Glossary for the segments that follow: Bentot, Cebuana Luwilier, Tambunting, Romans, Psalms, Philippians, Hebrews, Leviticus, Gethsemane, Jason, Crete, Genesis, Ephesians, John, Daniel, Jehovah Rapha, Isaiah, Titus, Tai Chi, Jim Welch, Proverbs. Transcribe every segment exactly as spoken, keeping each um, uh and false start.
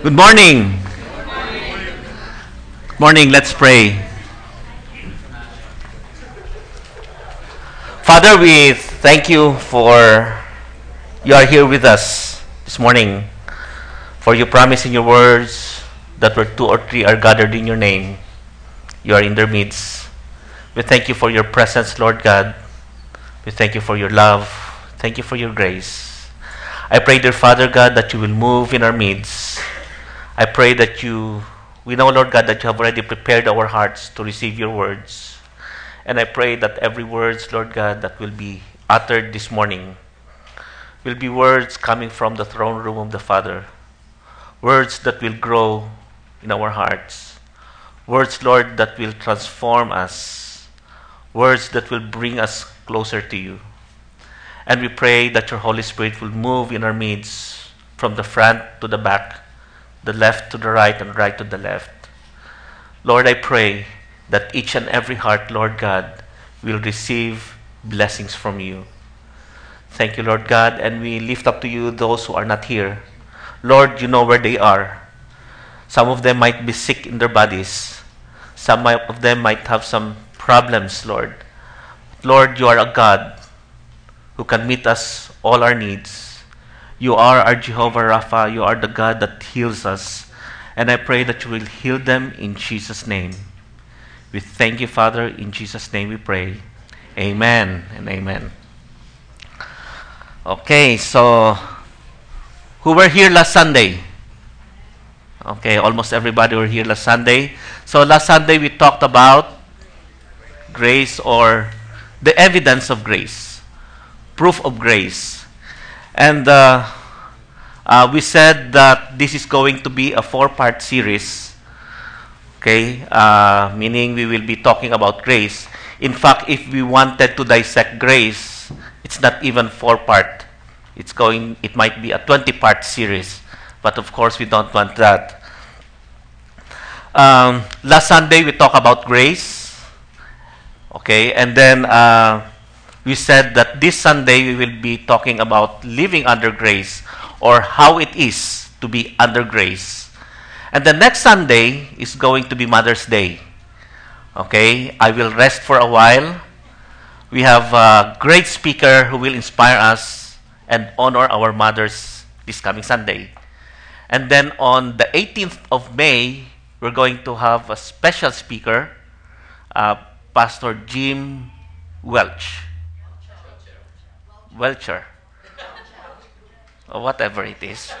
Good morning. Good morning. Good morning. Let's pray. Father, we thank you for you are here with us this morning. For you promise in your words that where two or three are gathered in your name, you are in their midst. We thank you for your presence, Lord God. We thank you for your love. Thank you for your grace. I pray, dear Father God, that you will move in our midst. I pray that you, we know, Lord God, that you have already prepared our hearts to receive your words. And I pray that every words, Lord God, that will be uttered this morning will be words coming from the throne room of the Father. Words that will grow in our hearts. Words, Lord, that will transform us. Words that will bring us closer to you. And we pray that your Holy Spirit will move in our midst from the front to the back, the left to the right, and right to the left. Lord, I pray that each and every heart, Lord God, will receive blessings from you. Thank you, Lord God, and we lift up to you those who are not here. Lord, you know where they are. Some of them might be sick in their bodies. Some of them might have some problems, Lord. Lord, you are a God who can meet us all our needs. You are our Jehovah Rapha. You are the God that heals us. And I pray that you will heal them in Jesus' name. We thank you, Father. In Jesus' name we pray. Amen and amen. Okay, so who were here last Sunday? Okay, almost everybody were here last Sunday. So last Sunday we talked about grace, or the evidence of grace, proof of grace. And uh, uh, we said that this is going to be a four-part series, okay? Uh, meaning we will be talking about grace. In fact, if we wanted to dissect grace, it's not even four-part. It's going. It might be a twenty-part series, but of course we don't want that. Um, last Sunday we talked about grace, okay? And then Uh, we said that this Sunday we will be talking about living under grace, or how it is to be under grace. And the next Sunday is going to be Mother's Day. Okay, I will rest for a while. We have a great speaker who will inspire us and honor our mothers this coming Sunday. And then on the eighteenth of May, we're going to have a special speaker, uh, Pastor Jim Welch. Welcher, or whatever it is.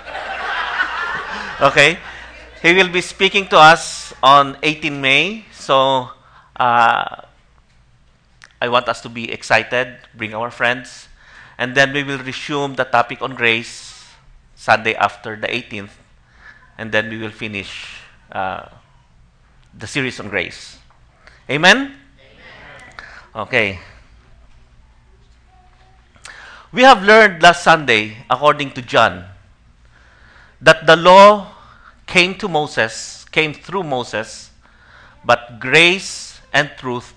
Okay, he will be speaking to us on eighteenth of May. So uh, I want us to be excited. Bring our friends, and then we will resume the topic on grace Sunday after the eighteenth, and then we will finish uh, the series on grace. Amen. Amen. Okay. We have learned last Sunday, according to John, that the law came to Moses, came through Moses, but grace and truth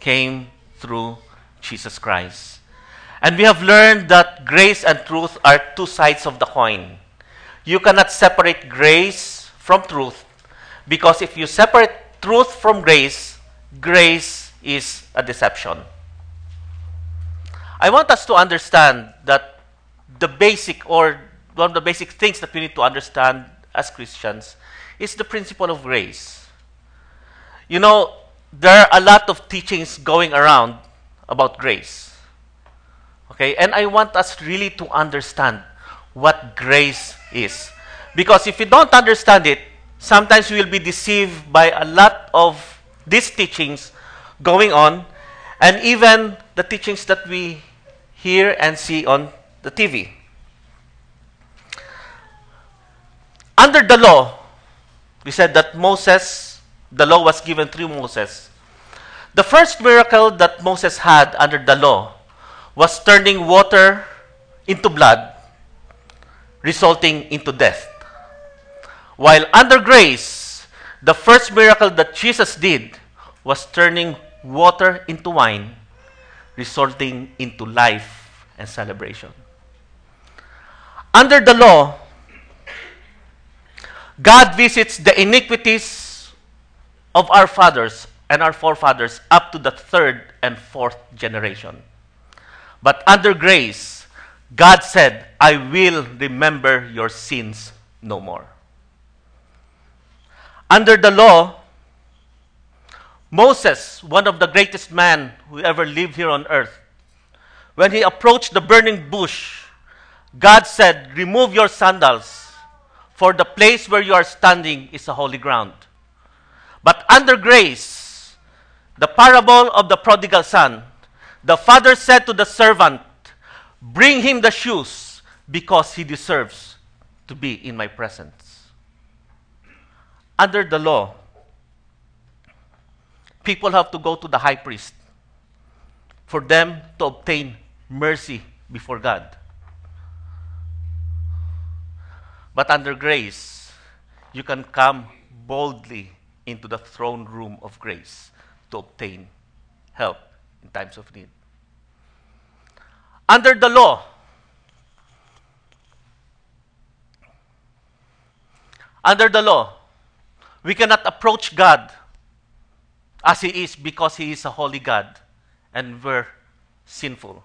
came through Jesus Christ. And we have learned that grace and truth are two sides of the coin. You cannot separate grace from truth, because if you separate truth from grace, grace is a deception. I want us to understand that the basic, or one of the basic things that we need to understand as Christians, is the principle of grace. You know, there are a lot of teachings going around about grace. Okay, and I want us really to understand what grace is. Because if you don't understand it, sometimes we will be deceived by a lot of these teachings going on, and even the teachings that we hear and see on the T V. Under the law, we said that Moses, the law was given through Moses. The first miracle that Moses had under the law was turning water into blood, resulting into death. While under grace, the first miracle that Jesus did was turning water into wine, resulting into life and celebration. Under the law, God visits the iniquities of our fathers and our forefathers up to the third and fourth generation. But under grace, God said, I will remember your sins no more. Under the law, Moses, one of the greatest men who ever lived here on earth, when he approached the burning bush, God said, remove your sandals, for the place where you are standing is a holy ground. But under grace, the parable of the prodigal son, the father said to the servant, bring him the shoes, because he deserves to be in my presence. Under the law, people have to go to the high priest for them to obtain mercy before God. But under grace, you can come boldly into the throne room of grace to obtain help in times of need. Under the law, under the law, we cannot approach God as He is, because He is a holy God and we're sinful.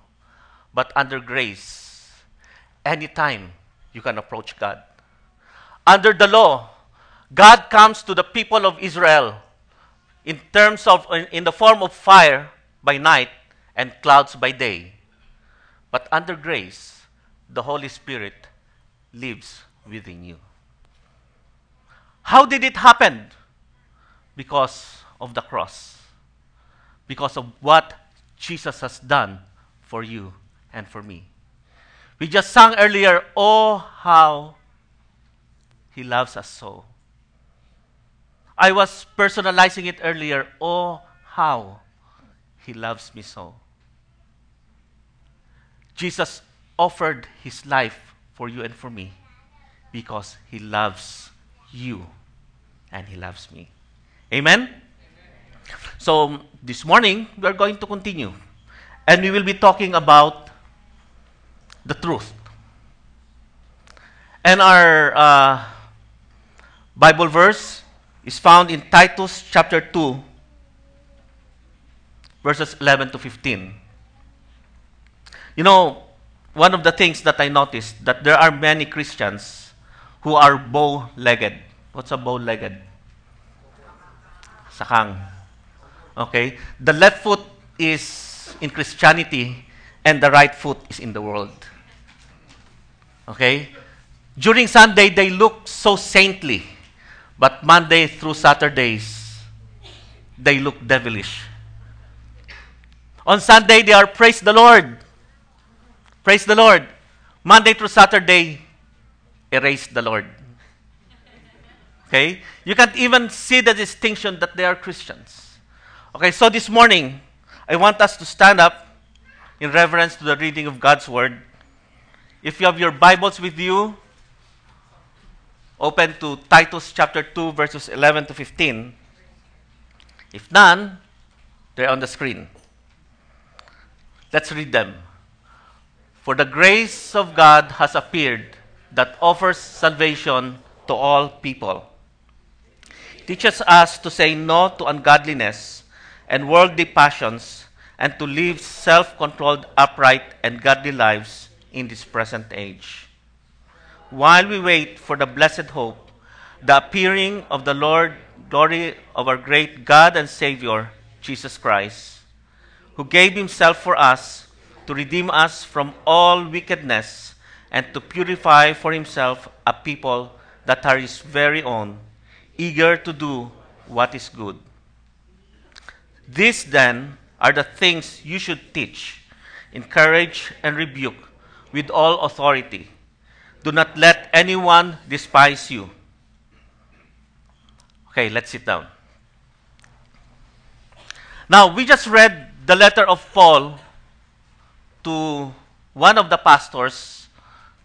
But under grace, anytime you can approach God. Under the law, God comes to the people of Israel in terms of in the form of fire by night and clouds by day. But under grace, the Holy Spirit lives within you. How did it happen? Because of the cross. Because of what Jesus has done for you and for me. We just sang earlier, oh, how He loves us so. I was personalizing it earlier, oh, how He loves me so. Jesus offered His life for you and for me because He loves you and He loves me. Amen? Amen. So this morning, we are going to continue. And we will be talking about the truth. And our uh, Bible verse is found in Titus chapter two, verses eleven to fifteen. You know, one of the things that I noticed, that there are many Christians who are bow-legged. What's a bow-legged? Sakang. Okay? The left foot is in Christianity, and the right foot is in the world. Okay? During Sunday, they look so saintly. But Monday through Saturdays, they look devilish. On Sunday, they are, praise the Lord. Praise the Lord. Monday through Saturday, erase the Lord. Okay? You can't even see the distinction that they are Christians. Okay, so this morning, I want us to stand up in reverence to the reading of God's Word. If you have your Bibles with you, open to Titus chapter two, verses eleven to fifteen. If none, they're on the screen. Let's read them. For the grace of God has appeared that offers salvation to all people. It teaches us to say no to ungodliness and worldly passions and to live self-controlled, upright, and godly lives in this present age, while we wait for the blessed hope, the appearing of the Lord, glory of our great God and Savior, Jesus Christ, who gave Himself for us, to redeem us from all wickedness and to purify for Himself a people that are His very own, eager to do what is good. These, then, are the things you should teach, encourage, and rebuke with all authority. Do not let anyone despise you. Okay, let's sit down. Now, we just read the letter of Paul to one of the pastors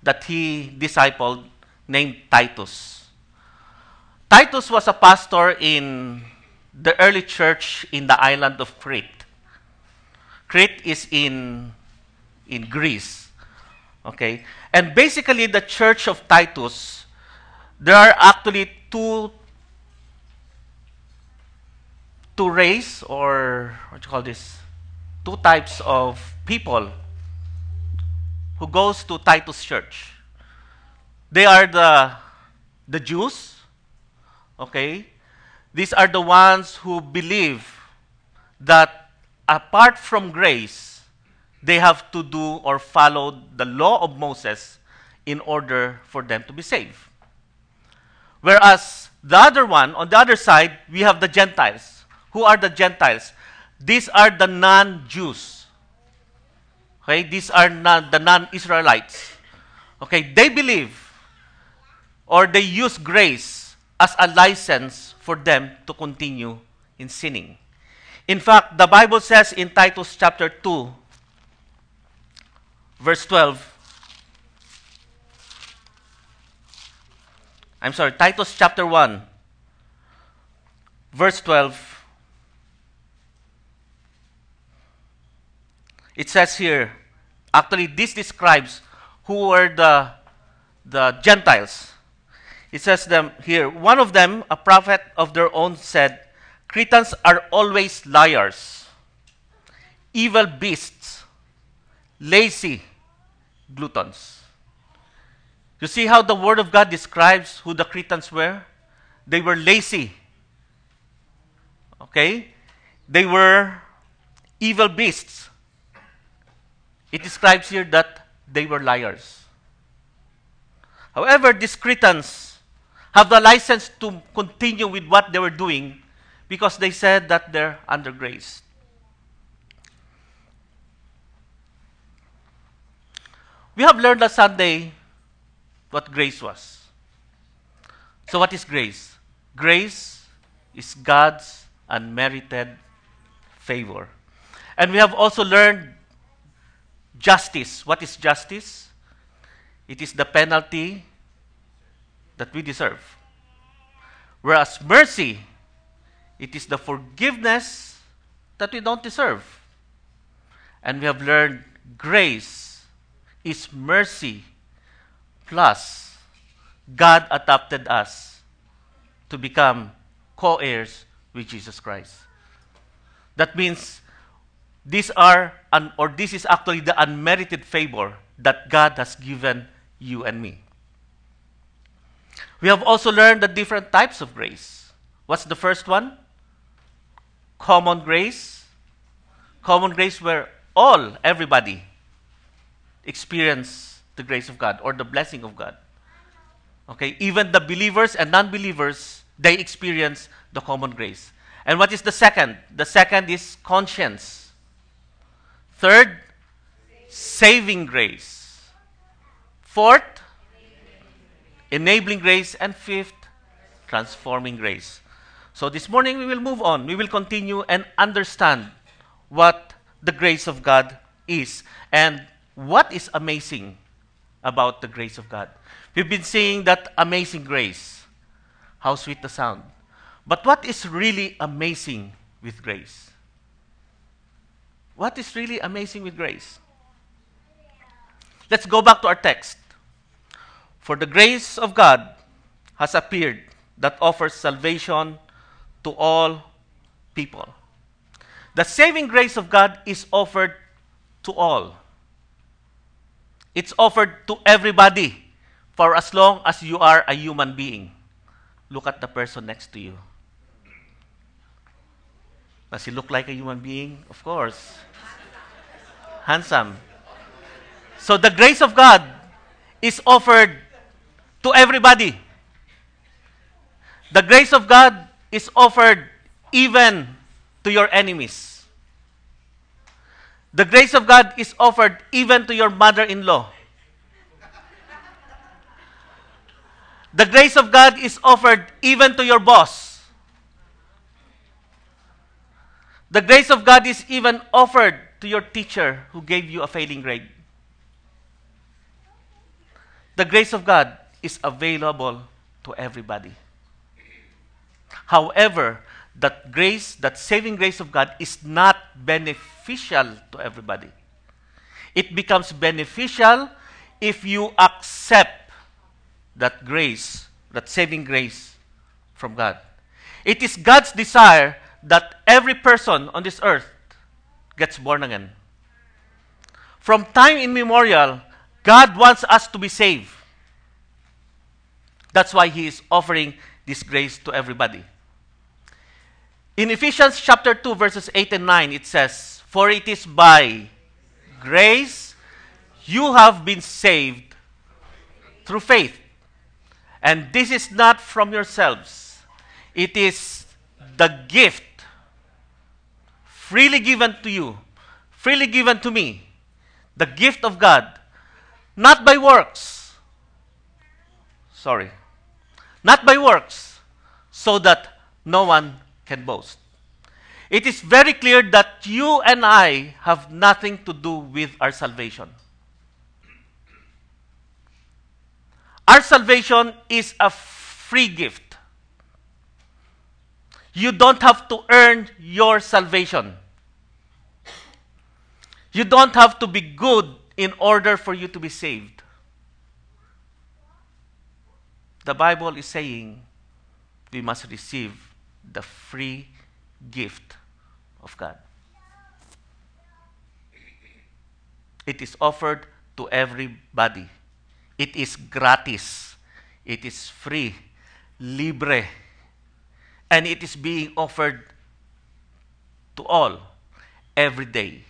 that he discipled named Titus. Titus was a pastor in the early church in the island of Crete. Crete is in, in Greece. Okay? And basically the church of Titus, There are actually two two race, or what you call this, two types of people who goes to Titus church. They are the the Jews, okay? These are the ones who believe that apart from grace, they have to do or follow the law of Moses in order for them to be saved. Whereas the other one, on the other side, we have the Gentiles. Who are the Gentiles? These are the non-Jews. Okay, these are non, the non-Israelites. Okay, they believe or they use grace as a license for them to continue in sinning. In fact, the Bible says in Titus chapter two, verse twelve, I'm sorry, Titus chapter one, verse twelve. It says here, actually this describes who were the, the Gentiles. It says them here, one of them, a prophet of their own, said, Cretans are always liars, evil beasts, lazy gluttons. You see how the Word of God describes who the Cretans were? They were lazy. Okay? They were evil beasts. It describes here that they were liars. However, these Cretans have the license to continue with what they were doing because they said that they're under grace. We have learned last Sunday what grace was. So what is grace? Grace is God's unmerited favor. And we have also learned justice. What is justice? It is the penalty that we deserve. Whereas mercy, it is the forgiveness that we don't deserve. And we have learned grace is mercy. Plus, God adopted us to become co-heirs with Jesus Christ. That means these are, an, or this is actually the unmerited favor that God has given you and me. We have also learned the different types of grace. What's the first one? Common grace. Common grace where all, everybody, experience the grace of God or the blessing of God. Okay, even the believers and non-believers, they experience the common grace. And what is the second? The second is conscience. Third, saving grace. Fourth, enabling grace. And fifth, transforming grace. So this morning we will move on. We will continue and understand what the grace of God is and what is amazing about the grace of God. We've been seeing that amazing grace. How sweet the sound. But what is really amazing with grace? What is really amazing with grace? Let's go back to our text. For the grace of God has appeared that offers salvation to all people. The saving grace of God is offered to all. It's offered to everybody for as long as you are a human being. Look at the person next to you. Does he look like a human being? Of course. Handsome. So the grace of God is offered to everybody. The grace of God is offered even to your enemies. The grace of God is offered even to your mother-in-law. The grace of God is offered even to your boss. The grace of God is even offered to your teacher who gave you a failing grade. The grace of God is available to everybody. However, that grace, that saving grace of God is not beneficial to everybody. It becomes beneficial if you accept that grace that saving grace from God. It is God's desire that every person on this earth gets born again. From time immemorial, God wants us to be saved. That's why He is offering this grace to everybody. In Ephesians chapter two, verses eight and nine, it says, "For it is by grace you have been saved through faith. And this is not from yourselves. It is the gift freely given to you, freely given to me, the gift of God, not by works. Sorry. Not by works, so that no one can boast." It is very clear that you and I have nothing to do with our salvation. Our salvation is a free gift. You don't have to earn your salvation. You don't have to be good in order for you to be saved. The Bible is saying we must receive the free gift of God. It is offered to everybody. It is gratis. It is free, libre. And it is being offered to all, every day,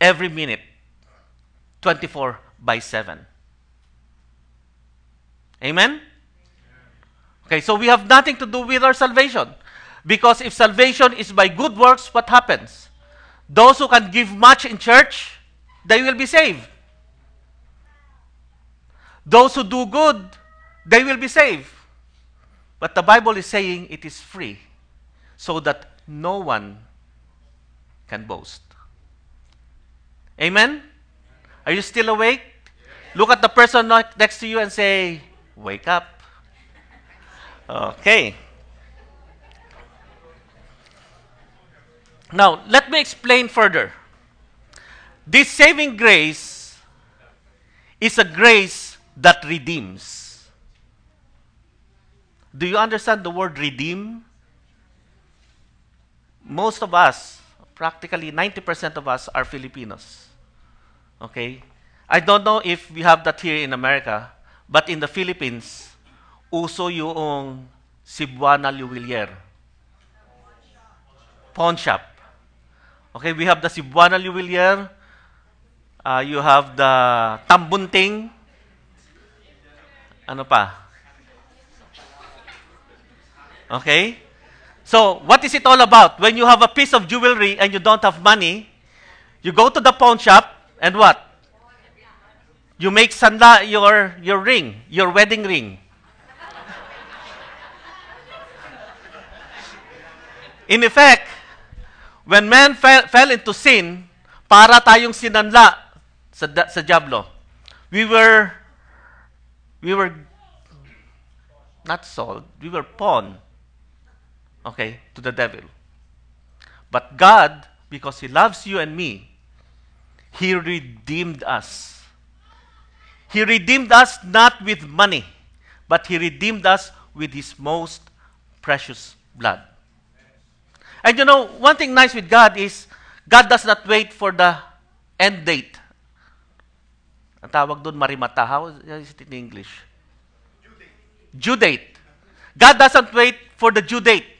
every minute, twenty-four by seven. Amen? Okay, so we have nothing to do with our salvation. Because if salvation is by good works, what happens? Those who can give much in church, they will be saved. Those who do good, they will be saved. But the Bible is saying it is free, so that no one can boast. Amen? Are you still awake? Yes. Look at the person next to you and say, "Wake up." Okay. Now, let me explain further. This saving grace is a grace that redeems. Do you understand the word redeem? Most of us, practically ninety percent of us, are Filipinos. Okay? I don't know if we have that here in America, but in the Philippines, uso yung Cebuana Luwilier. Pawn shop. Okay, we have the Cebuana Luwilier. Uh, you have the Tambunting. Ano pa? Okay? So, what is it all about? When you have a piece of jewelry and you don't have money, you go to the pawn shop, and what? You make sanla your your ring, your wedding ring. In effect, when man fell, fell into sin, para tayong sinanla sa sa diablo. We were we were not sold, we were pawned, okay, to the devil. But God, because He loves you and me, He redeemed us. He redeemed us not with money, but He redeemed us with His most precious blood. And you know, one thing nice with God is, God does not wait for the end date. Ang tawag doon, marimata. How is it in English? Due date. Due date. God doesn't wait for the due date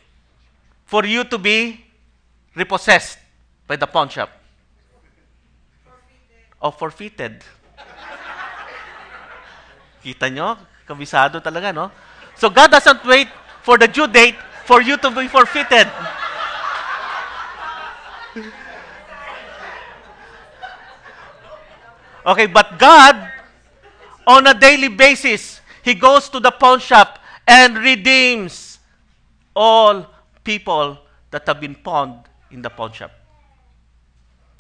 for you to be repossessed by the pawn shop. Forfeited. Or forfeited. Kita nyo? Kabisado talaga, no? So God doesn't wait for the due date for you to be forfeited. Okay, but God, on a daily basis, He goes to the pawn shop and redeems all people that have been pawned in the pawn shop.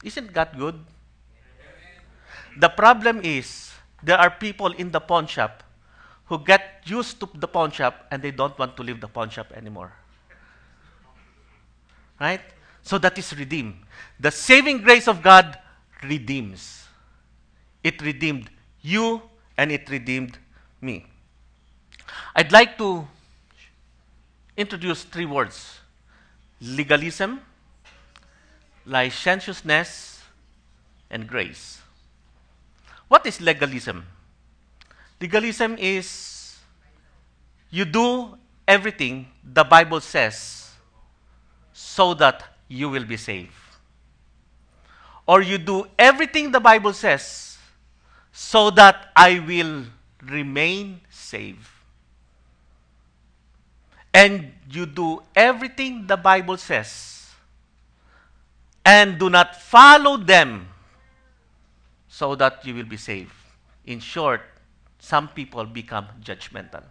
Isn't God good? The problem is, there are people in the pawn shop who get used to the pawn shop and they don't want to leave the pawn shop anymore. Right? So that is redeem. The saving grace of God redeems. It redeemed you and it redeemed me. I'd like to introduce three words: legalism, licentiousness, and grace. What is legalism? Legalism is you do everything the Bible says so that you will be saved. Or you do everything the Bible says so that I will remain saved. And you do everything the Bible says and do not follow them so that you will be saved. In short, some people become judgmental.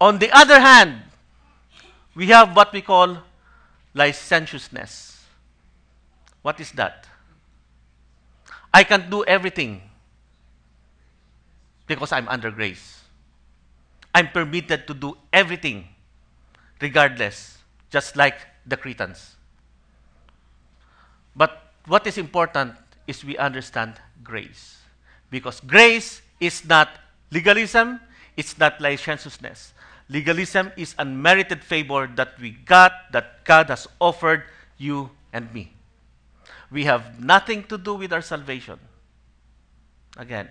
On the other hand, we have what we call licentiousness. What is that? I can't do everything because I'm under grace. I'm permitted to do everything regardless, just like the Cretans. But what is important is we understand grace. Because grace is not legalism, it's not licentiousness. Legalism is unmerited favor that we got, that God has offered you and me. We have nothing to do with our salvation. Again,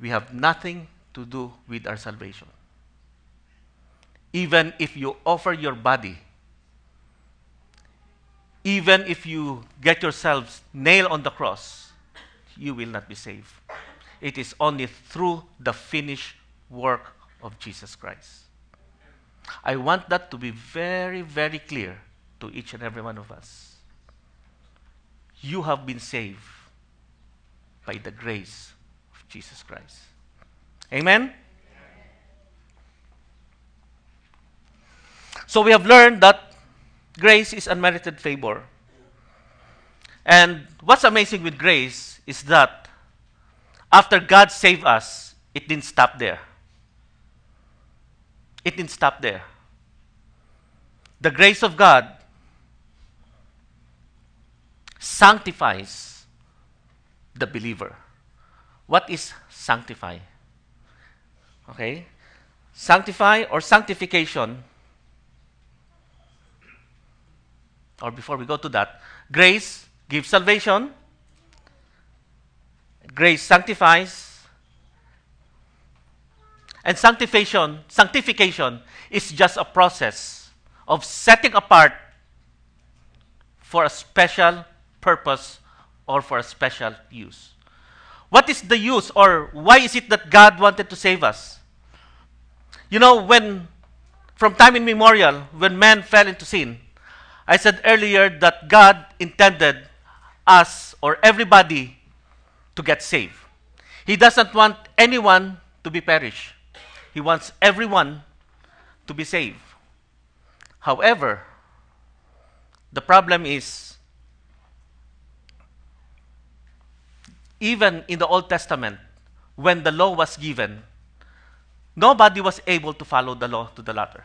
we have nothing to do with our salvation. Even if you offer your body, even if you get yourselves nailed on the cross, you will not be saved. It is only through the finished work of Jesus Christ. I want that to be very, very clear to each and every one of us. You have been saved by the grace of Jesus Christ. Amen? So we have learned that grace is unmerited favor. And what's amazing with grace is that after God saved us, it didn't stop there. It didn't stop there. The grace of God sanctifies the believer. What is sanctify? Okay? Sanctify or sanctification. Or before we go to that, grace gives salvation. Grace sanctifies. And sanctification, sanctification is just a process of setting apart for a special purpose or for a special use. What is the use, or why is it that God wanted to save us? You know, when from time immemorial, when man fell into sin, I said earlier that God intended us or everybody to get saved. He doesn't want anyone to be perished. He wants everyone to be saved. However, the problem is, even in the Old Testament, when the law was given, nobody was able to follow the law to the letter.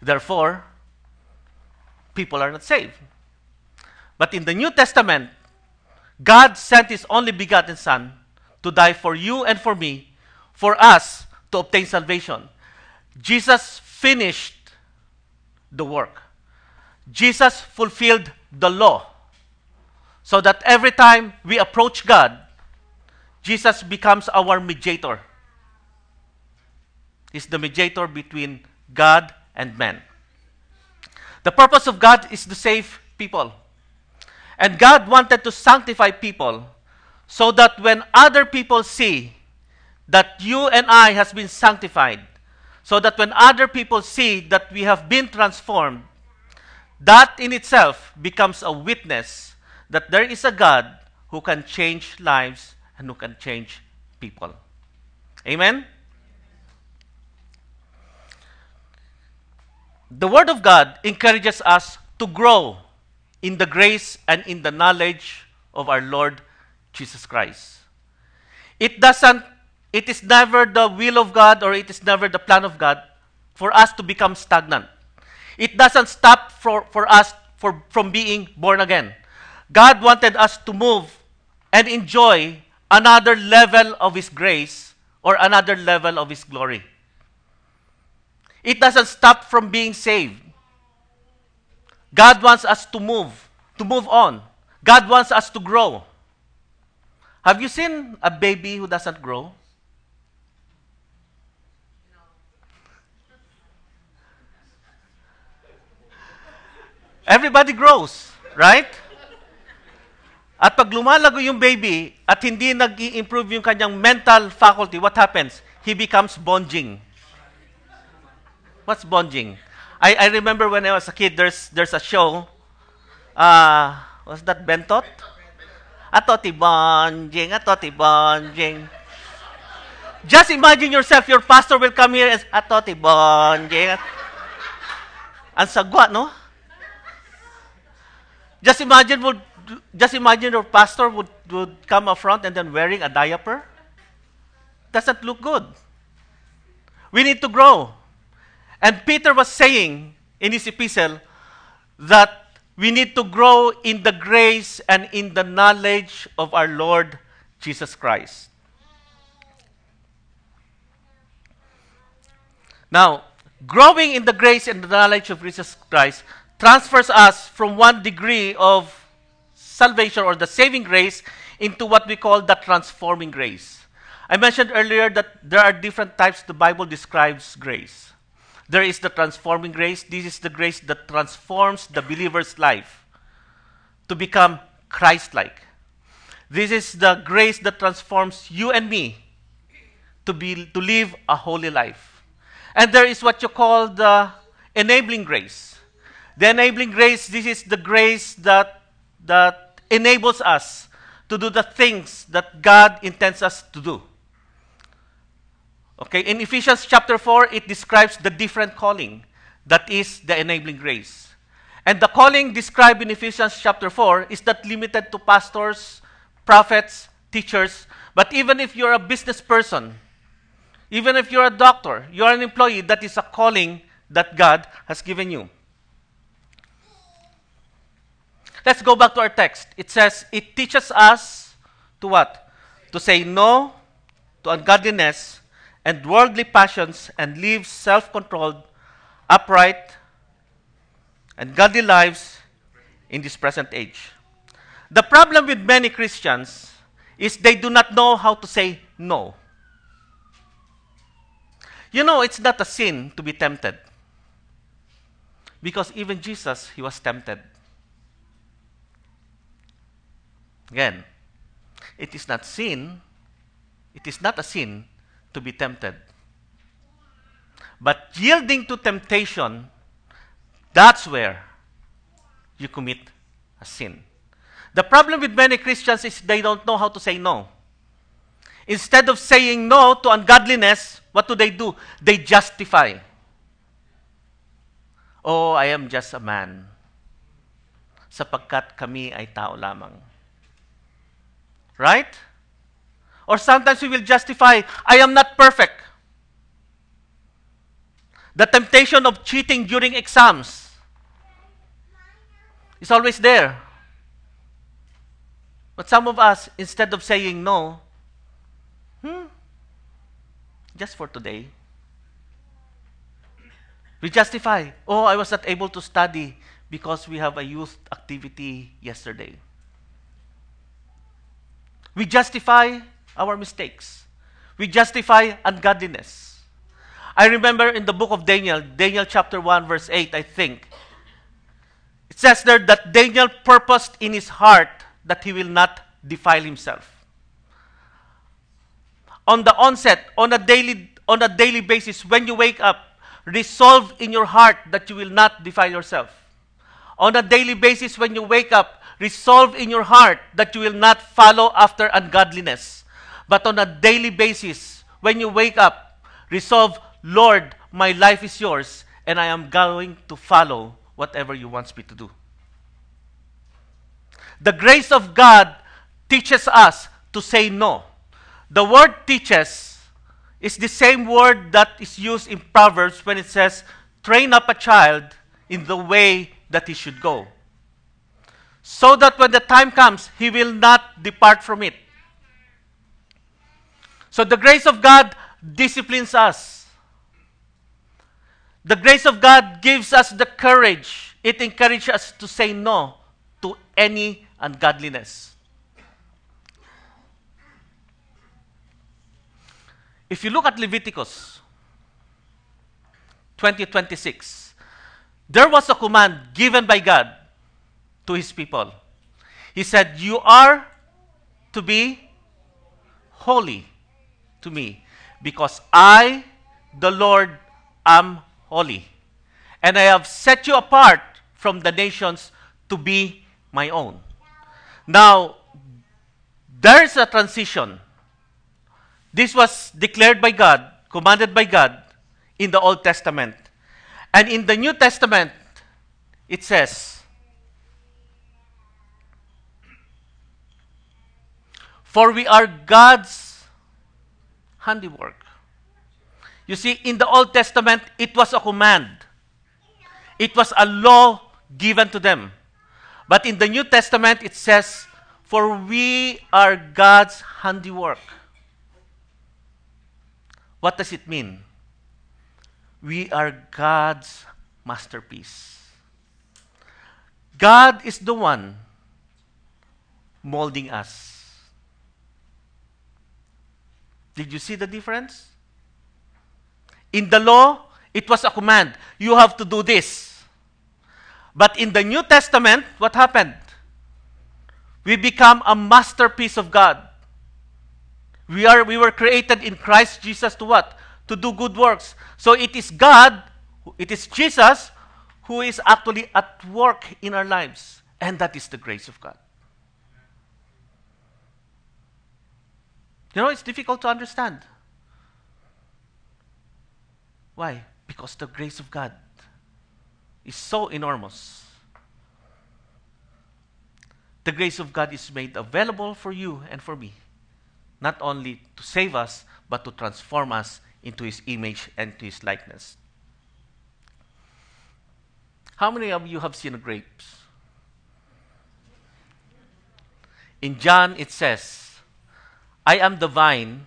Therefore, people are not saved. But in the New Testament, God sent His only begotten Son to die for you and for me, for us to obtain salvation. Jesus finished the work. Jesus fulfilled the law, so that every time we approach God, Jesus becomes our mediator. He's the mediator between God and man. The purpose of God is to save people. And God wanted to sanctify people so that when other people see that you and I has been sanctified, so that when other people see that we have been transformed, that in itself becomes a witness that there is a God who can change lives and who can change people. Amen? The Word of God encourages us to grow in the grace and in the knowledge of our Lord Jesus Christ. It doesn't, it is never the will of God, or it is never the plan of God for us to become stagnant. It doesn't stop for, for us for, from being born again. God wanted us to move and enjoy another level of His grace or another level of His glory. It doesn't stop from being saved. God wants us to move, to move on. God wants us to grow. Have you seen a baby who doesn't grow? Everybody grows, right? At pag lumalago yung baby at hindi nag-i-improve yung kanyang mental faculty, what happens? He becomes bonjing. What's bonjing? I, I remember when I was a kid, there's there's a show. Uh, was that Bentot? Atoti bonjing, atoti bonjing. Just imagine yourself, your pastor will come here as atoti bonjing. Ang sagwa, no? Just imagine would just imagine your pastor would, would come up front and then wearing a diaper. Doesn't look good. We need to grow. And Peter was saying in his epistle that we need to grow in the grace and in the knowledge of our Lord Jesus Christ. Now, growing in the grace and the knowledge of Jesus Christ transfers us from one degree of salvation or the saving grace into what we call the transforming grace. I mentioned earlier that there are different types the Bible describes grace. There is the transforming grace. This is the grace that transforms the believer's life to become Christ-like. This is the grace that transforms you and me to be to live a holy life. And there is what you call the enabling grace. The enabling grace, this is the grace that that enables us to do the things that God intends us to do. Okay, in Ephesians chapter four, it describes the different calling that is the enabling grace. And the calling described in Ephesians chapter four is not limited to pastors, prophets, teachers, but even if you're a business person, even if you're a doctor, you're an employee, that is a calling that God has given you. Let's go back to our text. It says, it teaches us to what? To say no to ungodliness and worldly passions and live self-controlled, upright, and godly lives in this present age. The problem with many Christians is they do not know how to say no. You know, it's not a sin to be tempted. Because even Jesus, he was tempted. Again, it is not sin, it is not a sin to be tempted. But yielding to temptation, that's where you commit a sin. The problem with many Christians is they don't know how to say no. Instead of saying no to ungodliness, what do they do? They justify. Oh, I am just a man. Sapagkat kami ay tao lamang. Right? Or sometimes we will justify, I am not perfect. The temptation of cheating during exams is always there. But some of us, instead of saying no, hmm, just for today, we justify, oh, I was not able to study because we have a youth activity yesterday. We justify our mistakes. We justify ungodliness. I remember in the book of Daniel, Daniel chapter one, verse eight, I think. It says there that Daniel purposed in his heart that he will not defile himself. On the onset, on a daily, on a daily basis, when you wake up, resolve in your heart that you will not defile yourself. On a daily basis, when you wake up, resolve in your heart that you will not follow after ungodliness. But on a daily basis, when you wake up, resolve, Lord, my life is yours, and I am going to follow whatever you want me to do. The grace of God teaches us to say no. The word teaches is the same word that is used in Proverbs when it says, train up a child in the way that he should go, so that when the time comes, he will not depart from it. So the grace of God disciplines us. The grace of God gives us the courage. It encourages us to say no to any ungodliness. If you look at Leviticus twenty twenty-six, there was a command given by God to his people. He said, you are to be holy to me because I, the Lord, am holy. And I have set you apart from the nations to be my own. Now, there is a transition. This was declared by God, commanded by God in the Old Testament. And in the New Testament, it says, for we are God's handiwork. You see, in the Old Testament, it was a command. It was a law given to them. But in the New Testament, it says, for we are God's handiwork. What does it mean? We are God's masterpiece. God is the one molding us. Did you see the difference? In the law, it was a command. You have to do this. But in the New Testament, what happened? We become a masterpiece of God. We are, we were created in Christ Jesus to what? To do good works. So it is God, it is Jesus, who is actually at work in our lives. And that is the grace of God. You know, it's difficult to understand. Why? Because the grace of God is so enormous. The grace of God is made available for you and for me. Not only to save us, but to transform us into His image and to His likeness. How many of you have seen grapes? In John it says, I am the vine,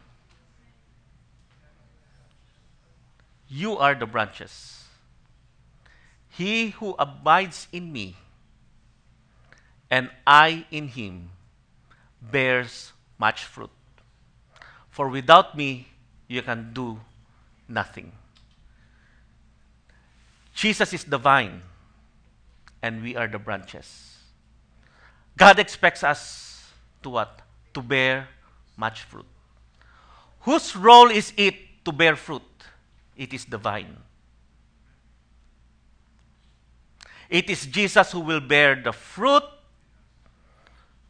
you are the branches. He who abides in me and I in him bears much fruit. For without me, you can do nothing. Jesus is the vine, and we are the branches. God expects us to what? To bear much fruit. Whose role is it to bear fruit? It is the vine. It is Jesus who will bear the fruit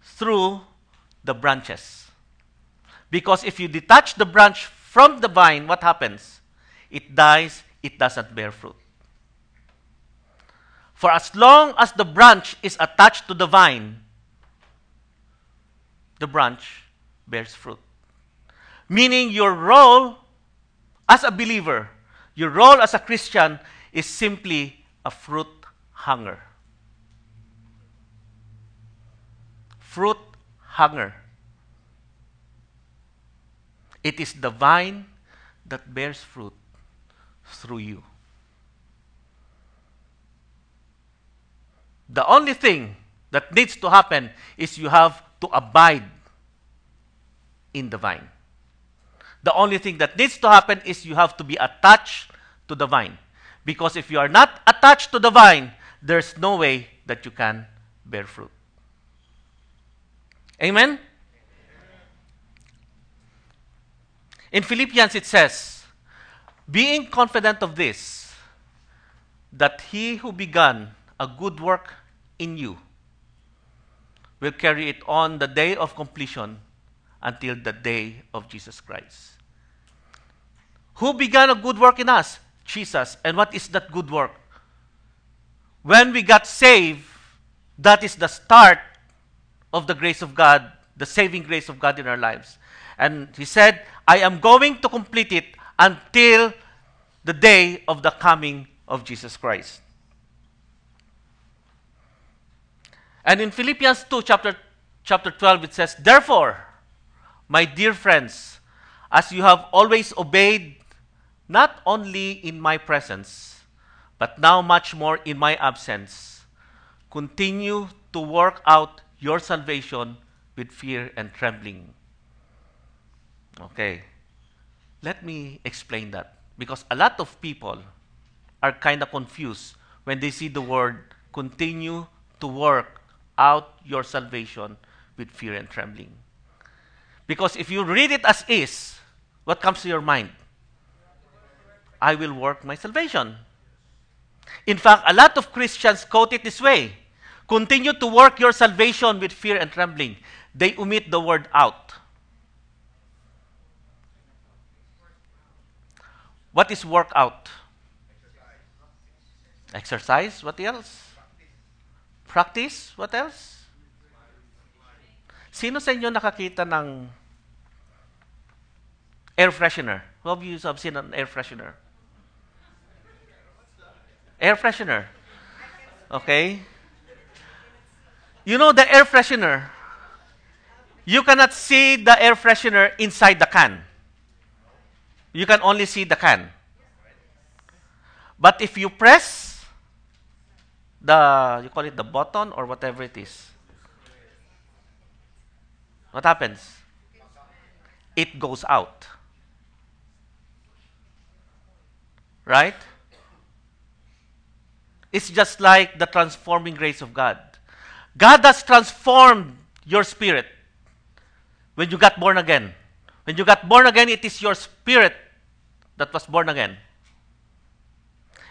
through the branches. Because if you detach the branch from the vine, what happens? It dies, it doesn't bear fruit. For as long as the branch is attached to the vine, the branch bears fruit. Meaning your role as a believer, your role as a Christian is simply a fruit hanger. Fruit hanger. It is the vine that bears fruit through you. The only thing that needs to happen is you have to abide in the vine. The only thing that needs to happen is you have to be attached to the vine. Because if you are not attached to the vine, there's no way that you can bear fruit. Amen? In Philippians it says, being confident of this, that he who began a good work in you will carry it on the day of completion until the day of Jesus Christ. Who began a good work in us? Jesus. And what is that good work? When we got saved, that is the start of the grace of God, the saving grace of God in our lives. And he said, I am going to complete it until the day of the coming of Jesus Christ. And in Philippians two, chapter, chapter twelve, it says, therefore, my dear friends, as you have always obeyed, not only in my presence, but now much more in my absence, continue to work out your salvation with fear and trembling. Okay. Let me explain that. Because a lot of people are kind of confused when they see the word, continue to work out your salvation with fear and trembling. Because if you read it as is, what comes to your mind? I will work my salvation. In fact, a lot of Christians quote it this way. Continue to work your salvation with fear and trembling. They omit the word out. What is work out? Exercise. What else? Practice. What else? Sino sa inyo nakakita ng air freshener? Who of you have seen an air freshener? Air freshener. Okay. You know the air freshener? You cannot see the air freshener inside the can. You can only see the can. But if you press the, you call it the button or whatever it is, what happens? It goes out. Right? It's just like the transforming grace of God. God has transformed your spirit when you got born again. When you got born again, it is your spirit that was born again.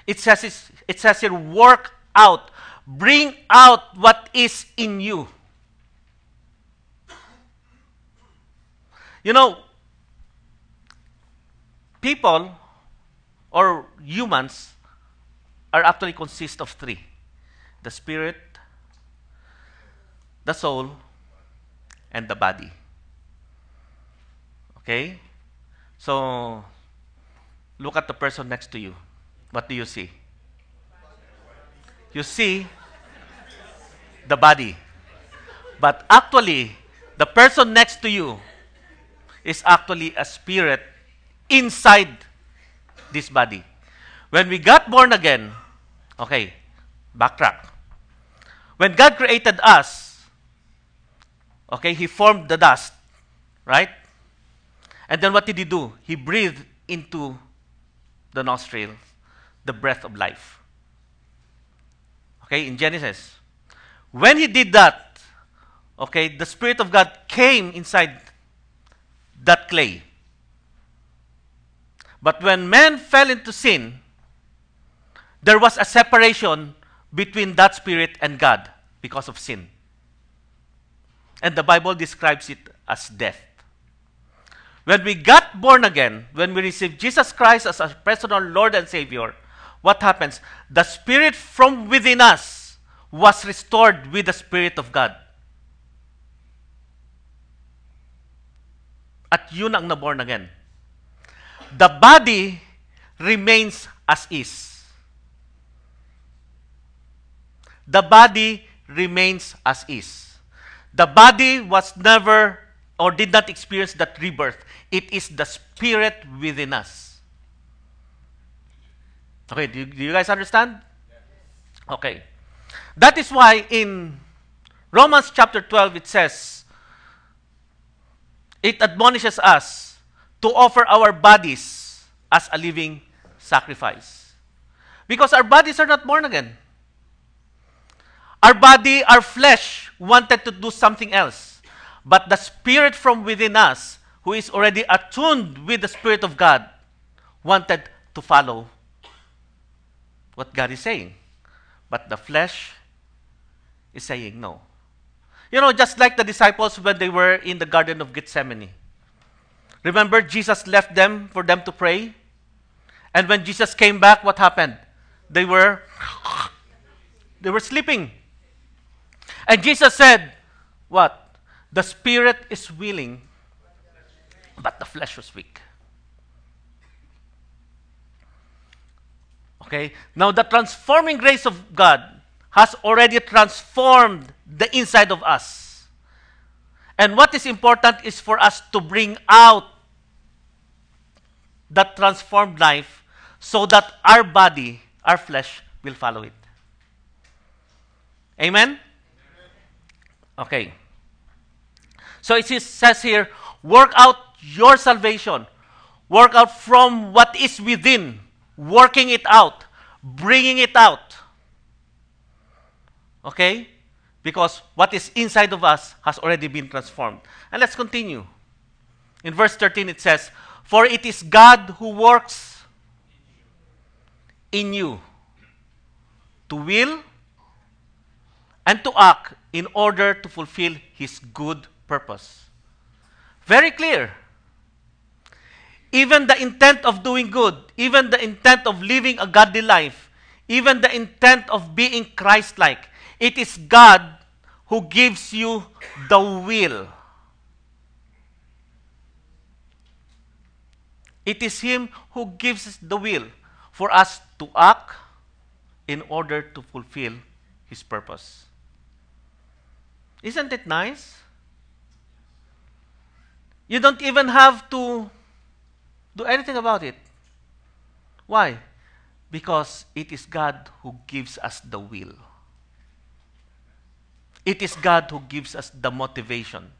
It says it says here, work out. Bring out what is in you. You know, people or humans are actually consist of three. The spirit, the soul, and the body. Okay? So, look at the person next to you. What do you see? You see the body. But actually, the person next to you is actually a spirit inside this body. When we got born again, okay, backtrack. When God created us, okay, He formed the dust, right? And then what did He do? He breathed into the nostril the breath of life. Okay, in Genesis. When He did that, okay, the Spirit of God came inside that clay. But when man fell into sin, there was a separation between that spirit and God because of sin. And the Bible describes it as death. When we got born again, when we received Jesus Christ as our personal Lord and Savior, what happens? The Spirit from within us was restored with the Spirit of God. At yun ang naborn again. The body remains as is. The body remains as is. The body was never or did not experience that rebirth. It is the spirit within us. Okay, do you, do you guys understand? Okay. That is why in Romans chapter twelve it says, it admonishes us to offer our bodies as a living sacrifice. Because our bodies are not born again. Our body, our flesh wanted to do something else. But the Spirit from within us, who is already attuned with the Spirit of God, wanted to follow what God is saying. But the flesh is saying no. You know, just like the disciples when they were in the Garden of Gethsemane. Remember, Jesus left them for them to pray? And when Jesus came back, what happened? They were, they were sleeping. And Jesus said, what? The spirit is willing, but the flesh was weak. Okay? Now, the transforming grace of God has already transformed the inside of us. And what is important is for us to bring out that transformed life so that our body, our flesh, will follow it. Amen? Okay. So it says here, work out your salvation. Work out from what is within. Working it out. Bringing it out. Okay? Because what is inside of us has already been transformed. And let's continue. In verse thirteen it says, for it is God who works in you to will and to act in order to fulfill His good purpose. Very clear. Even the intent of doing good, even the intent of living a godly life, even the intent of being Christ-like, it is God who gives you the will. It is Him who gives us the will for us to act in order to fulfill His purpose. Isn't it nice? You don't even have to do anything about it. Why? Because it is God who gives us the will. It is God who gives us the motivation.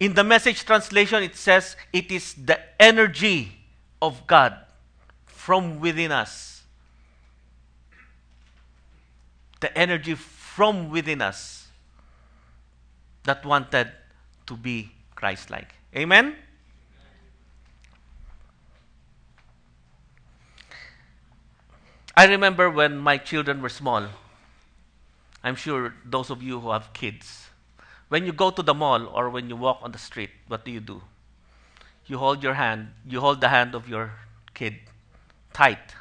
In the Message translation, it says, it is the energy of God from within us. The energy from within us that wanted to be Christ-like. Amen? I remember when my children were small. I'm sure those of you who have kids, when you go to the mall or when you walk on the street, what do you do? You hold your hand, you hold the hand of your kid tight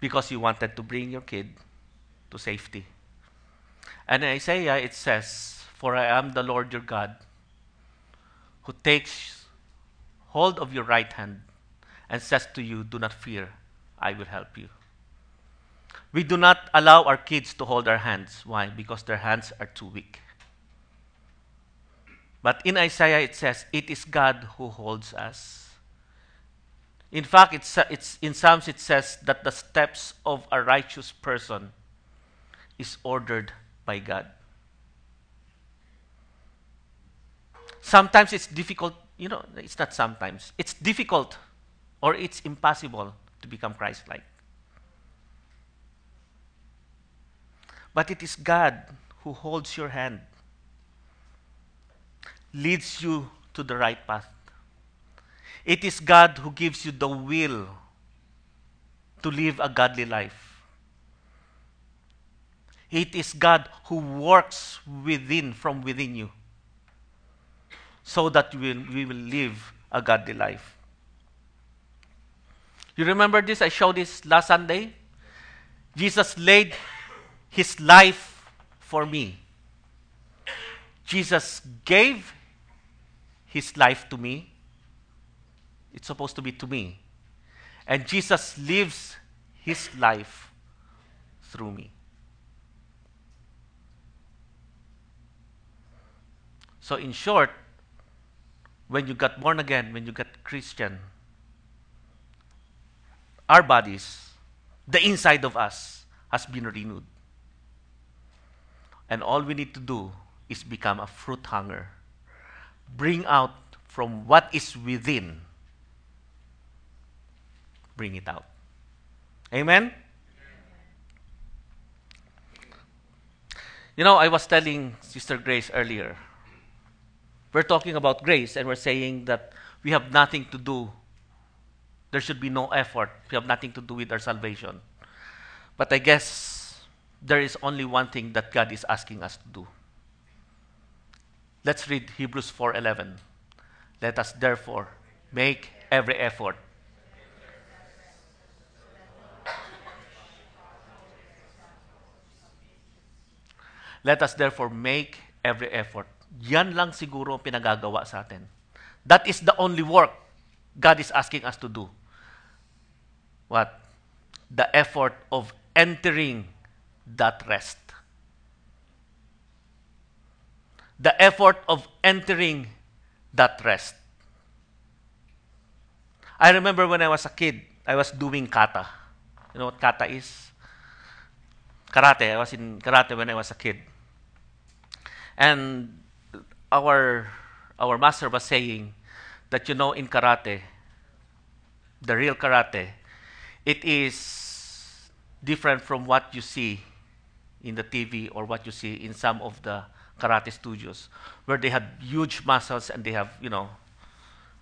because you wanted to bring your kid to safety. And in Isaiah it says, for I am the Lord your God who takes hold of your right hand and says to you, do not fear, I will help you. We do not allow our kids to hold our hands. Why? Because their hands are too weak. But in Isaiah it says, it is God who holds us. In fact, it's, it's, in Psalms it says that the steps of a righteous person is ordered by God. Sometimes it's difficult, you know, it's not sometimes, it's difficult or it's impossible to become Christ-like. But it is God who holds your hand, leads you to the right path. It is God who gives you the will to live a godly life. It is God who works within, from within you, so that we, we will live a godly life. You remember this? I showed this last Sunday. Jesus laid His life for me. Jesus gave His life to me. It's supposed to be to me. And Jesus lives His life through me. So in short, when you got born again, when you got Christian, our bodies, the inside of us, has been renewed. And all we need to do is become a fruit hanger. Bring out from what is within. Bring it out. Amen? You know, I was telling Sister Grace earlier. We're talking about grace and we're saying that we have nothing to do. There should be no effort. We have nothing to do with our salvation. But I guess there is only one thing that God is asking us to do. Let's read Hebrews four eleven. Let us therefore make every effort. Let us therefore make every effort. Yan lang siguro pinagagawa sa atin. That is the only work God is asking us to do. What? The effort of entering that rest. The effort of entering that rest. I remember when I was a kid, I was doing kata. You know what kata is? Karate. I was in karate when I was a kid. And our our master was saying that, you know, in karate, the real karate, it is different from what you see in the T V or what you see in some of the karate studios, where they have huge muscles and they have, you know,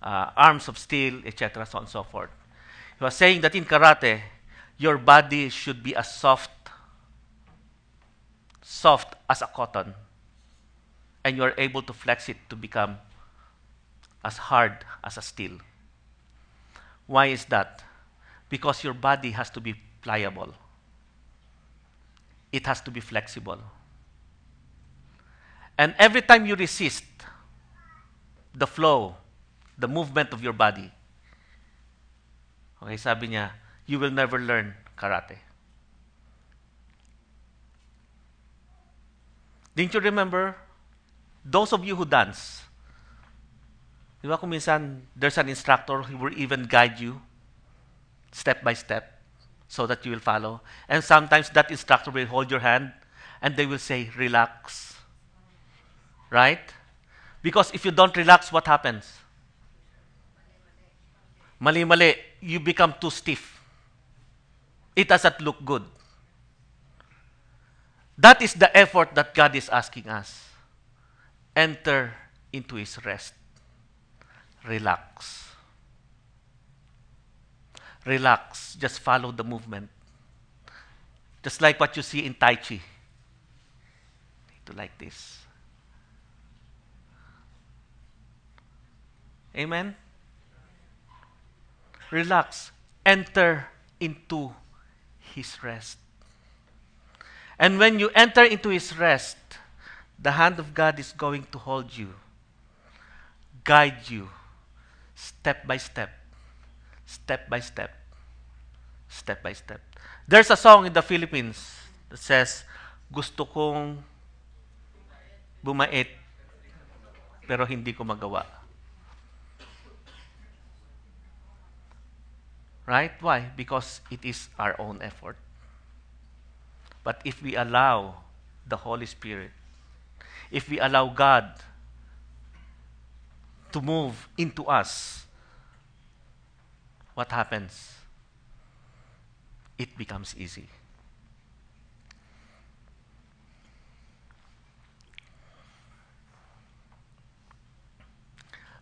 uh, arms of steel, et cetera, so on and so forth. He was saying that in karate, your body should be as soft, soft as a cotton, and you are able to flex it to become as hard as a steel. Why is that? Because your body has to be pliable. It has to be flexible. And every time you resist the flow, the movement of your body, okay, sabi niya, you will never learn karate. Didn't you remember? Those of you who dance, di ba kung minsan, there's an instructor who will even guide you step by step so that you will follow. And sometimes that instructor will hold your hand and they will say, relax. Right? Because if you don't relax, what happens? Mali, mali. You become too stiff. It doesn't look good. That is the effort that God is asking us. Enter into His rest. Relax. Relax. Just follow the movement. Just like what you see in Tai Chi. Do like this. Amen? Relax. Enter into His rest. And when you enter into His rest, the hand of God is going to hold you, guide you, step by step, step by step, step by step. There's a song in the Philippines that says, gusto kong bumait, pero hindi ko magawa. Right? Why? Because it is our own effort. But if we allow the Holy Spirit, if we allow God to move into us, what happens? It becomes easy.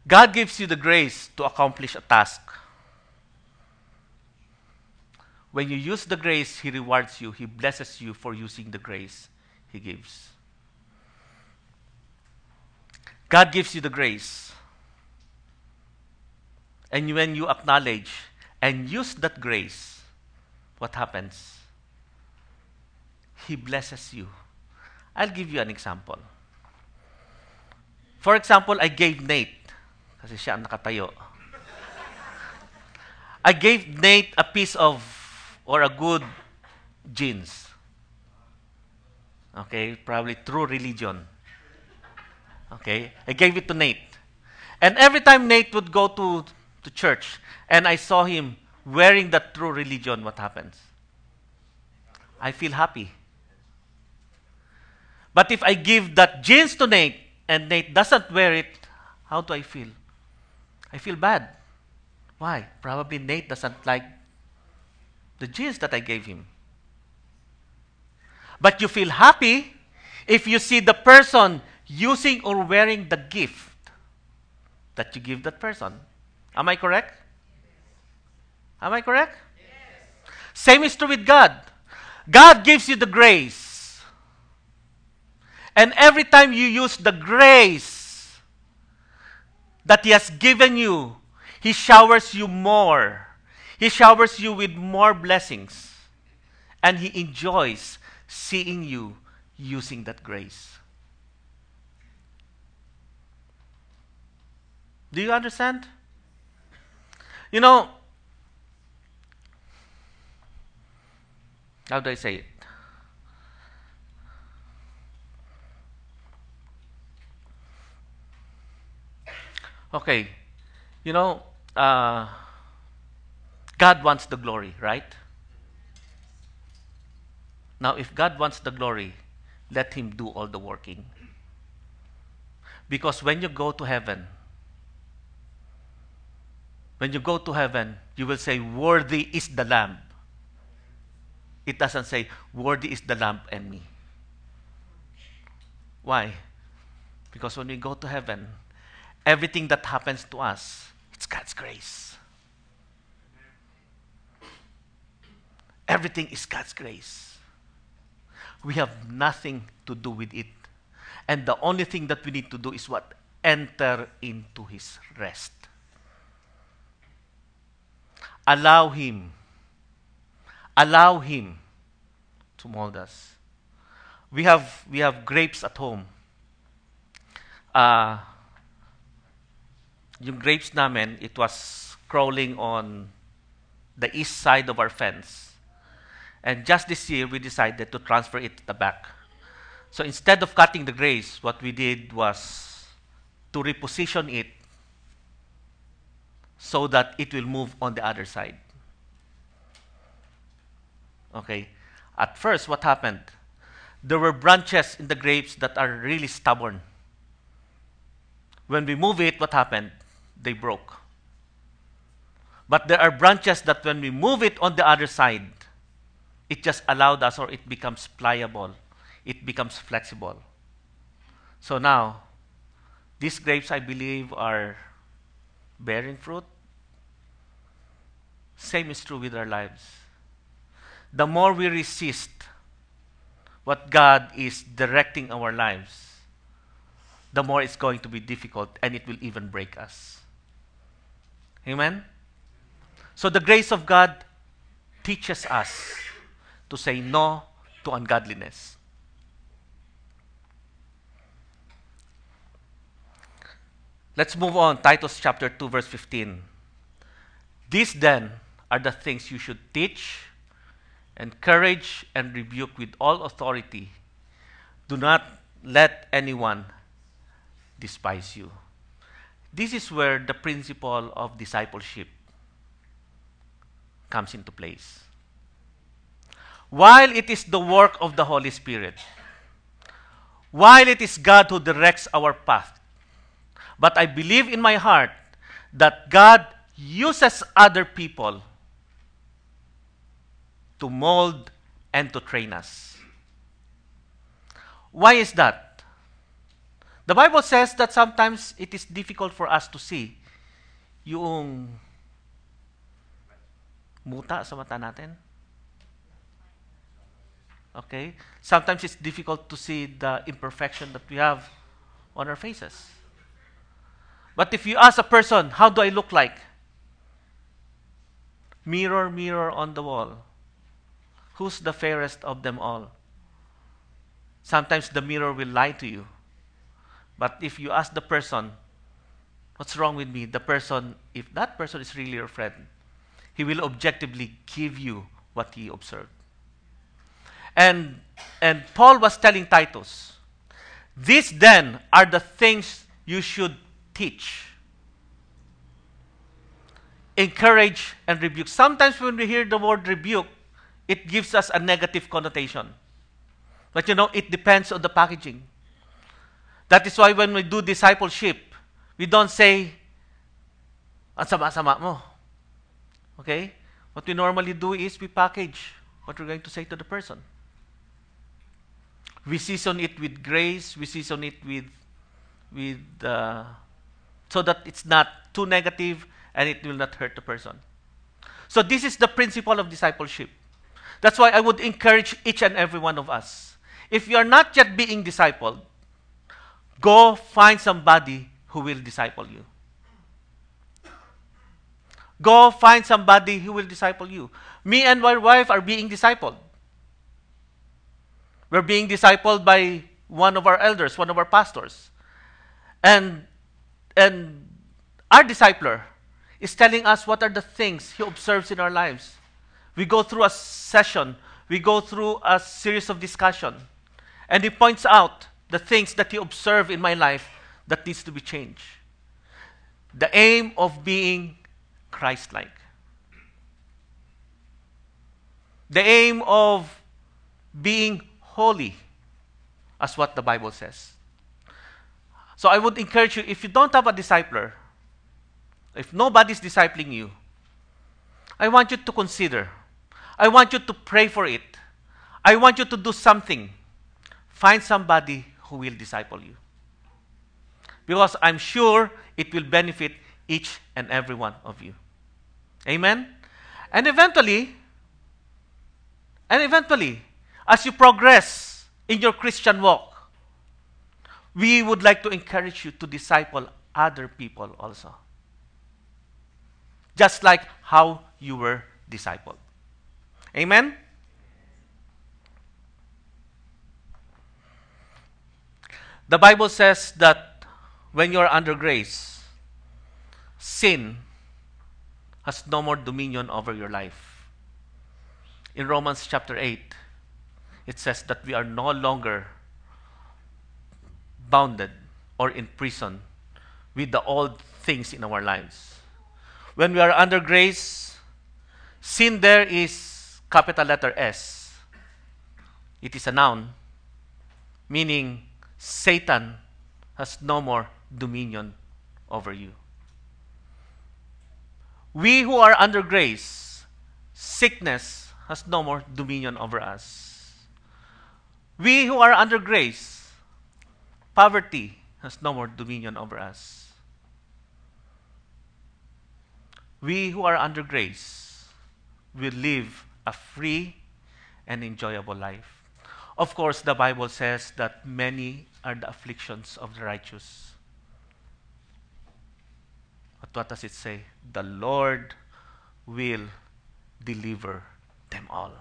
God gives you the grace to accomplish a task. When you use the grace, He rewards you. He blesses you for using the grace He gives. God gives you the grace. And when you acknowledge and use that grace, what happens? He blesses you. I'll give you an example. For example, I gave Nate, kasi siya ang nakatayo. I gave Nate a piece of or a good jeans. Okay, probably true religion. Okay, I gave it to Nate. And every time Nate would go to, to church and I saw him wearing that true religion, what happens? I feel happy. But if I give that jeans to Nate and Nate doesn't wear it, how do I feel? I feel bad. Why? Probably Nate doesn't like the jeans that I gave him. But you feel happy if you see the person using or wearing the gift that you give that person. Am I correct? Am I correct? Yes. Same is true with God. God gives you the grace. And every time you use the grace that He has given you, He showers you more. He showers you with more blessings. And He enjoys seeing you using that grace. Do you understand? You know, how do I say it? Okay. You know, uh, God wants the glory, right? Now, if God wants the glory, let Him do all the working. Because when you go to heaven, when you go to heaven, you will say, worthy is the Lamb. It doesn't say, worthy is the Lamb and me. Why? Because when we go to heaven, everything that happens to us, it's God's grace. Everything is God's grace. We have nothing to do with it. And the only thing that we need to do is what? Enter into His rest. Allow Him. Allow Him to mold us. We have we have grapes at home. Uh, yung grapes namin, it was crawling on the east side of our fence. And just this year, we decided to transfer it to the back. So instead of cutting the grapes, what we did was to reposition it so that it will move on the other side. Okay. At first, what happened? There were branches in the grapes that are really stubborn. When we move it, what happened? They broke. But there are branches that when we move it on the other side, it just allowed us, or it becomes pliable. It becomes flexible. So now, these grapes, I believe, are bearing fruit. Same is true with our lives. The more we resist what God is directing our lives, the more it's going to be difficult, and it will even break us. Amen? So the grace of God teaches us to say no to ungodliness. Let's move on. Titus chapter two, verse fifteen. These then are the things you should teach, encourage, and rebuke with all authority. Do not let anyone despise you. This is where the principle of discipleship comes into place. While it is the work of the Holy Spirit, while it is God who directs our path, but I believe in my heart that God uses other people to mold and to train us. Why is that? The Bible says that sometimes it is difficult for us to see yung muta sa mata natin. Okay? Sometimes it's difficult to see the imperfection that we have on our faces. But if you ask a person, how do I look like? Mirror, mirror on the wall. Who's the fairest of them all? Sometimes the mirror will lie to you. But if you ask the person, what's wrong with me? The person, if that person is really your friend, he will objectively give you what he observed. And, and Paul was telling Titus, these then are the things you should teach, encourage, and rebuke. Sometimes when we hear the word rebuke, it gives us a negative connotation. But you know, it depends on the packaging. That is why when we do discipleship, we don't say, ang sama-sama mo. Okay? What we normally do is we package what we're going to say to the person. We season it with grace. We season it with, with uh, so that it's not too negative and it will not hurt the person. So this is the principle of discipleship. That's why I would encourage each and every one of us. If you are not yet being discipled, go find somebody who will disciple you. Go find somebody who will disciple you. Me and my wife are being discipled. We're being discipled by one of our elders, one of our pastors. And, and our discipler is telling us what are the things he observes in our lives. We go through a session. We go through a series of discussion. And he points out the things that you observe in my life that needs to be changed. The aim of being Christ-like. the aim of being holy, as what the Bible says. So I would encourage you, if you don't have a discipler, if nobody's discipling you, I want you to consider. I want you to pray for it. I want you to do something. Find somebody who will disciple you. Because I'm sure it will benefit each and every one of you. Amen? And eventually, and eventually, as you progress in your Christian walk, we would like to encourage you to disciple other people also. Just like how you were discipled. Amen? The Bible says that when you are under grace, sin has no more dominion over your life. In Romans chapter eight, it says that we are no longer bounded or in prison with the old things in our lives. When we are under grace, sin there is capital letter S. It is a noun, meaning Satan has no more dominion over you. We who are under grace, sickness has no more dominion over us. We who are under grace, poverty has no more dominion over us. We who are under grace will live a free and enjoyable life. Of course, the Bible says that many are the afflictions of the righteous. But what does it say? The Lord will deliver them all.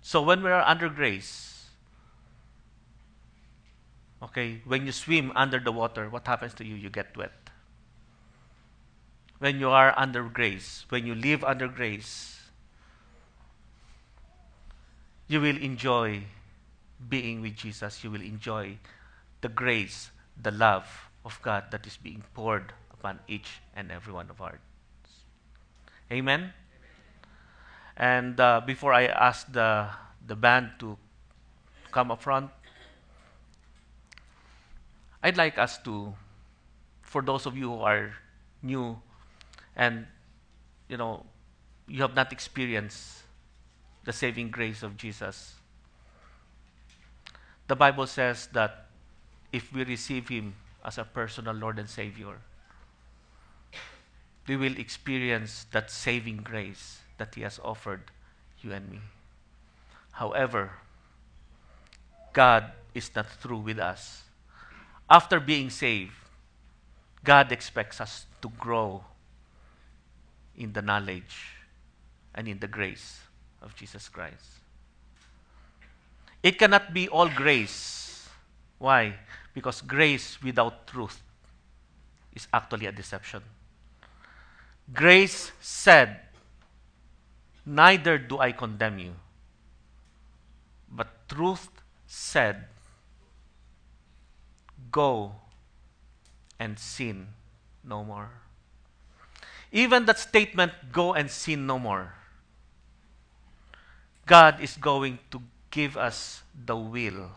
So when we are under grace, okay, when you swim under the water, what happens to you? You get wet. When you are under grace, when you live under grace, you will enjoy being with Jesus. You will enjoy the grace, the love of God that is being poured upon each and every one of us. Amen? Amen. And uh, before I ask the, the band to come up front, I'd like us to, for those of you who are new and, you know, you have not experienced the saving grace of Jesus. The Bible says that if we receive Him as a personal Lord and Savior, we will experience that saving grace that He has offered you and me. However, God is not through with us. After being saved, God expects us to grow in the knowledge and in the grace of Jesus Christ. It cannot be all grace. Why? Because grace without truth is actually a deception. Grace said, neither do I condemn you. But truth said, go and sin no more. Even that statement, go and sin no more, God is going to give us the will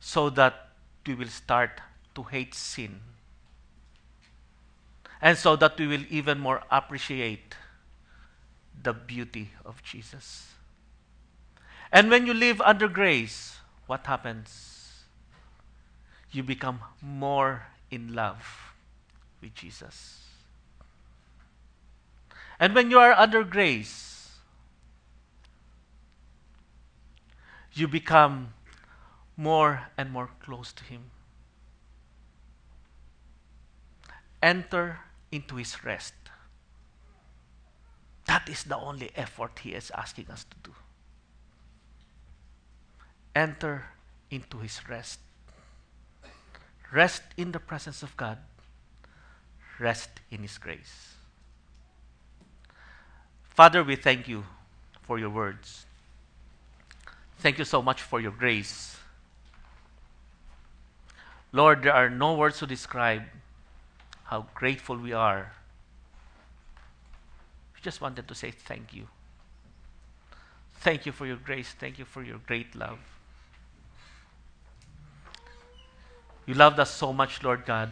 so that we will start to hate sin. And so that we will even more appreciate the beauty of Jesus. And when you live under grace, what happens? You become more in love with Jesus. And when you are under grace, you become more and more close to Him. Enter into His rest. That is the only effort He is asking us to do. Enter into His rest. Rest in the presence of God. Rest in His grace. Father, we thank You for Your words. Thank You so much for Your grace. Lord, there are no words to describe how grateful we are We just wanted to say thank you. Thank you for your grace. Thank you for your great love. You loved us so much, Lord God,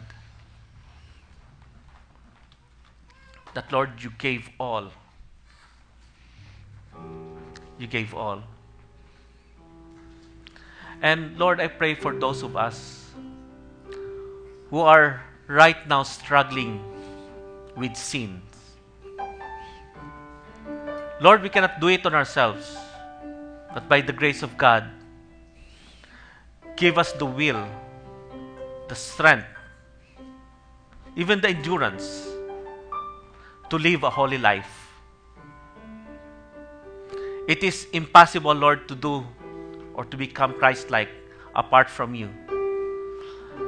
that, Lord, you gave all. You gave all. And, Lord, I pray for those of us who are right now struggling with sins. Lord, we cannot do it on ourselves, but by the grace of God, give us the will, the strength, even the endurance to live a holy life. It is impossible, Lord, to do or to become Christ-like apart from you.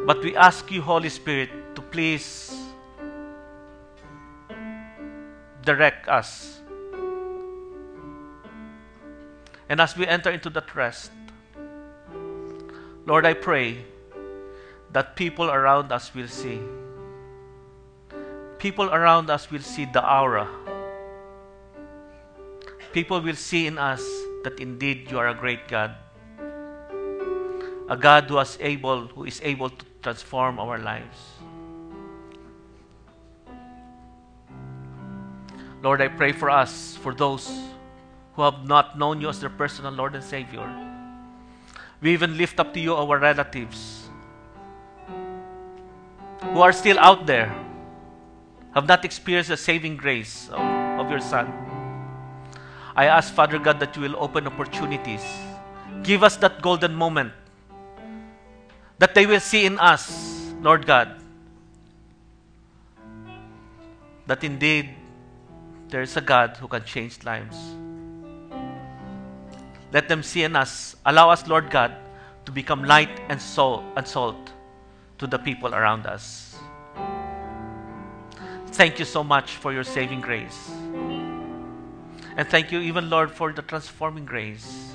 But we ask you, Holy Spirit, to please direct us. And as we enter into that rest, Lord, I pray that people around us will see. People around us will see the aura. People will see in us that indeed you are a great God. A God who is able, who is able to transform our lives. Lord, I pray for us, for those who have not known you as their personal Lord and Savior. We even lift up to you our relatives who are still out there, have not experienced the saving grace of, of your Son. I ask, Father God, that you will open opportunities. Give us that golden moment that they will see in us, Lord God, that indeed there is a God who can change lives. Let them see in us. Allow us, Lord God, to become light and salt, and salt to the people around us. Thank you so much for your saving grace. And thank you even, Lord, for the transforming grace.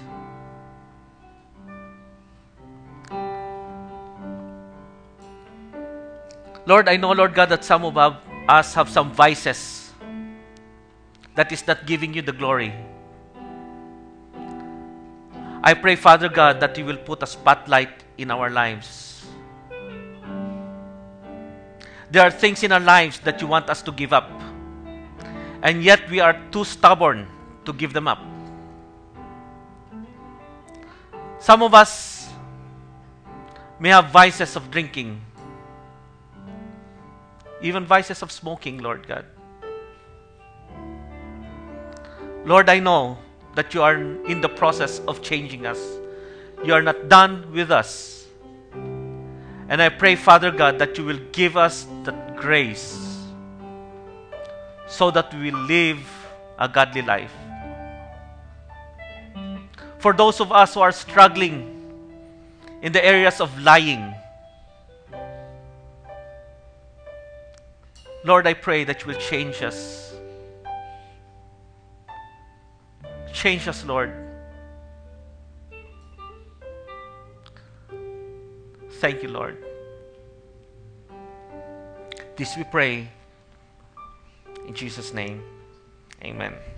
Lord, I know, Lord God, that some of us have some vices that is not giving you the glory. I pray, Father God, that you will put a spotlight in our lives. There are things in our lives that you want us to give up, and yet we are too stubborn to give them up. Some of us may have vices of drinking, even vices of smoking, Lord God. Lord, I know that you are in the process of changing us. You are not done with us. And I pray, Father God, that you will give us that grace so that we will live a godly life. For those of us who are struggling in the areas of lying, Lord, I pray that you will change us. Change us, Lord. Thank you, Lord. This we pray in Jesus' name. Amen.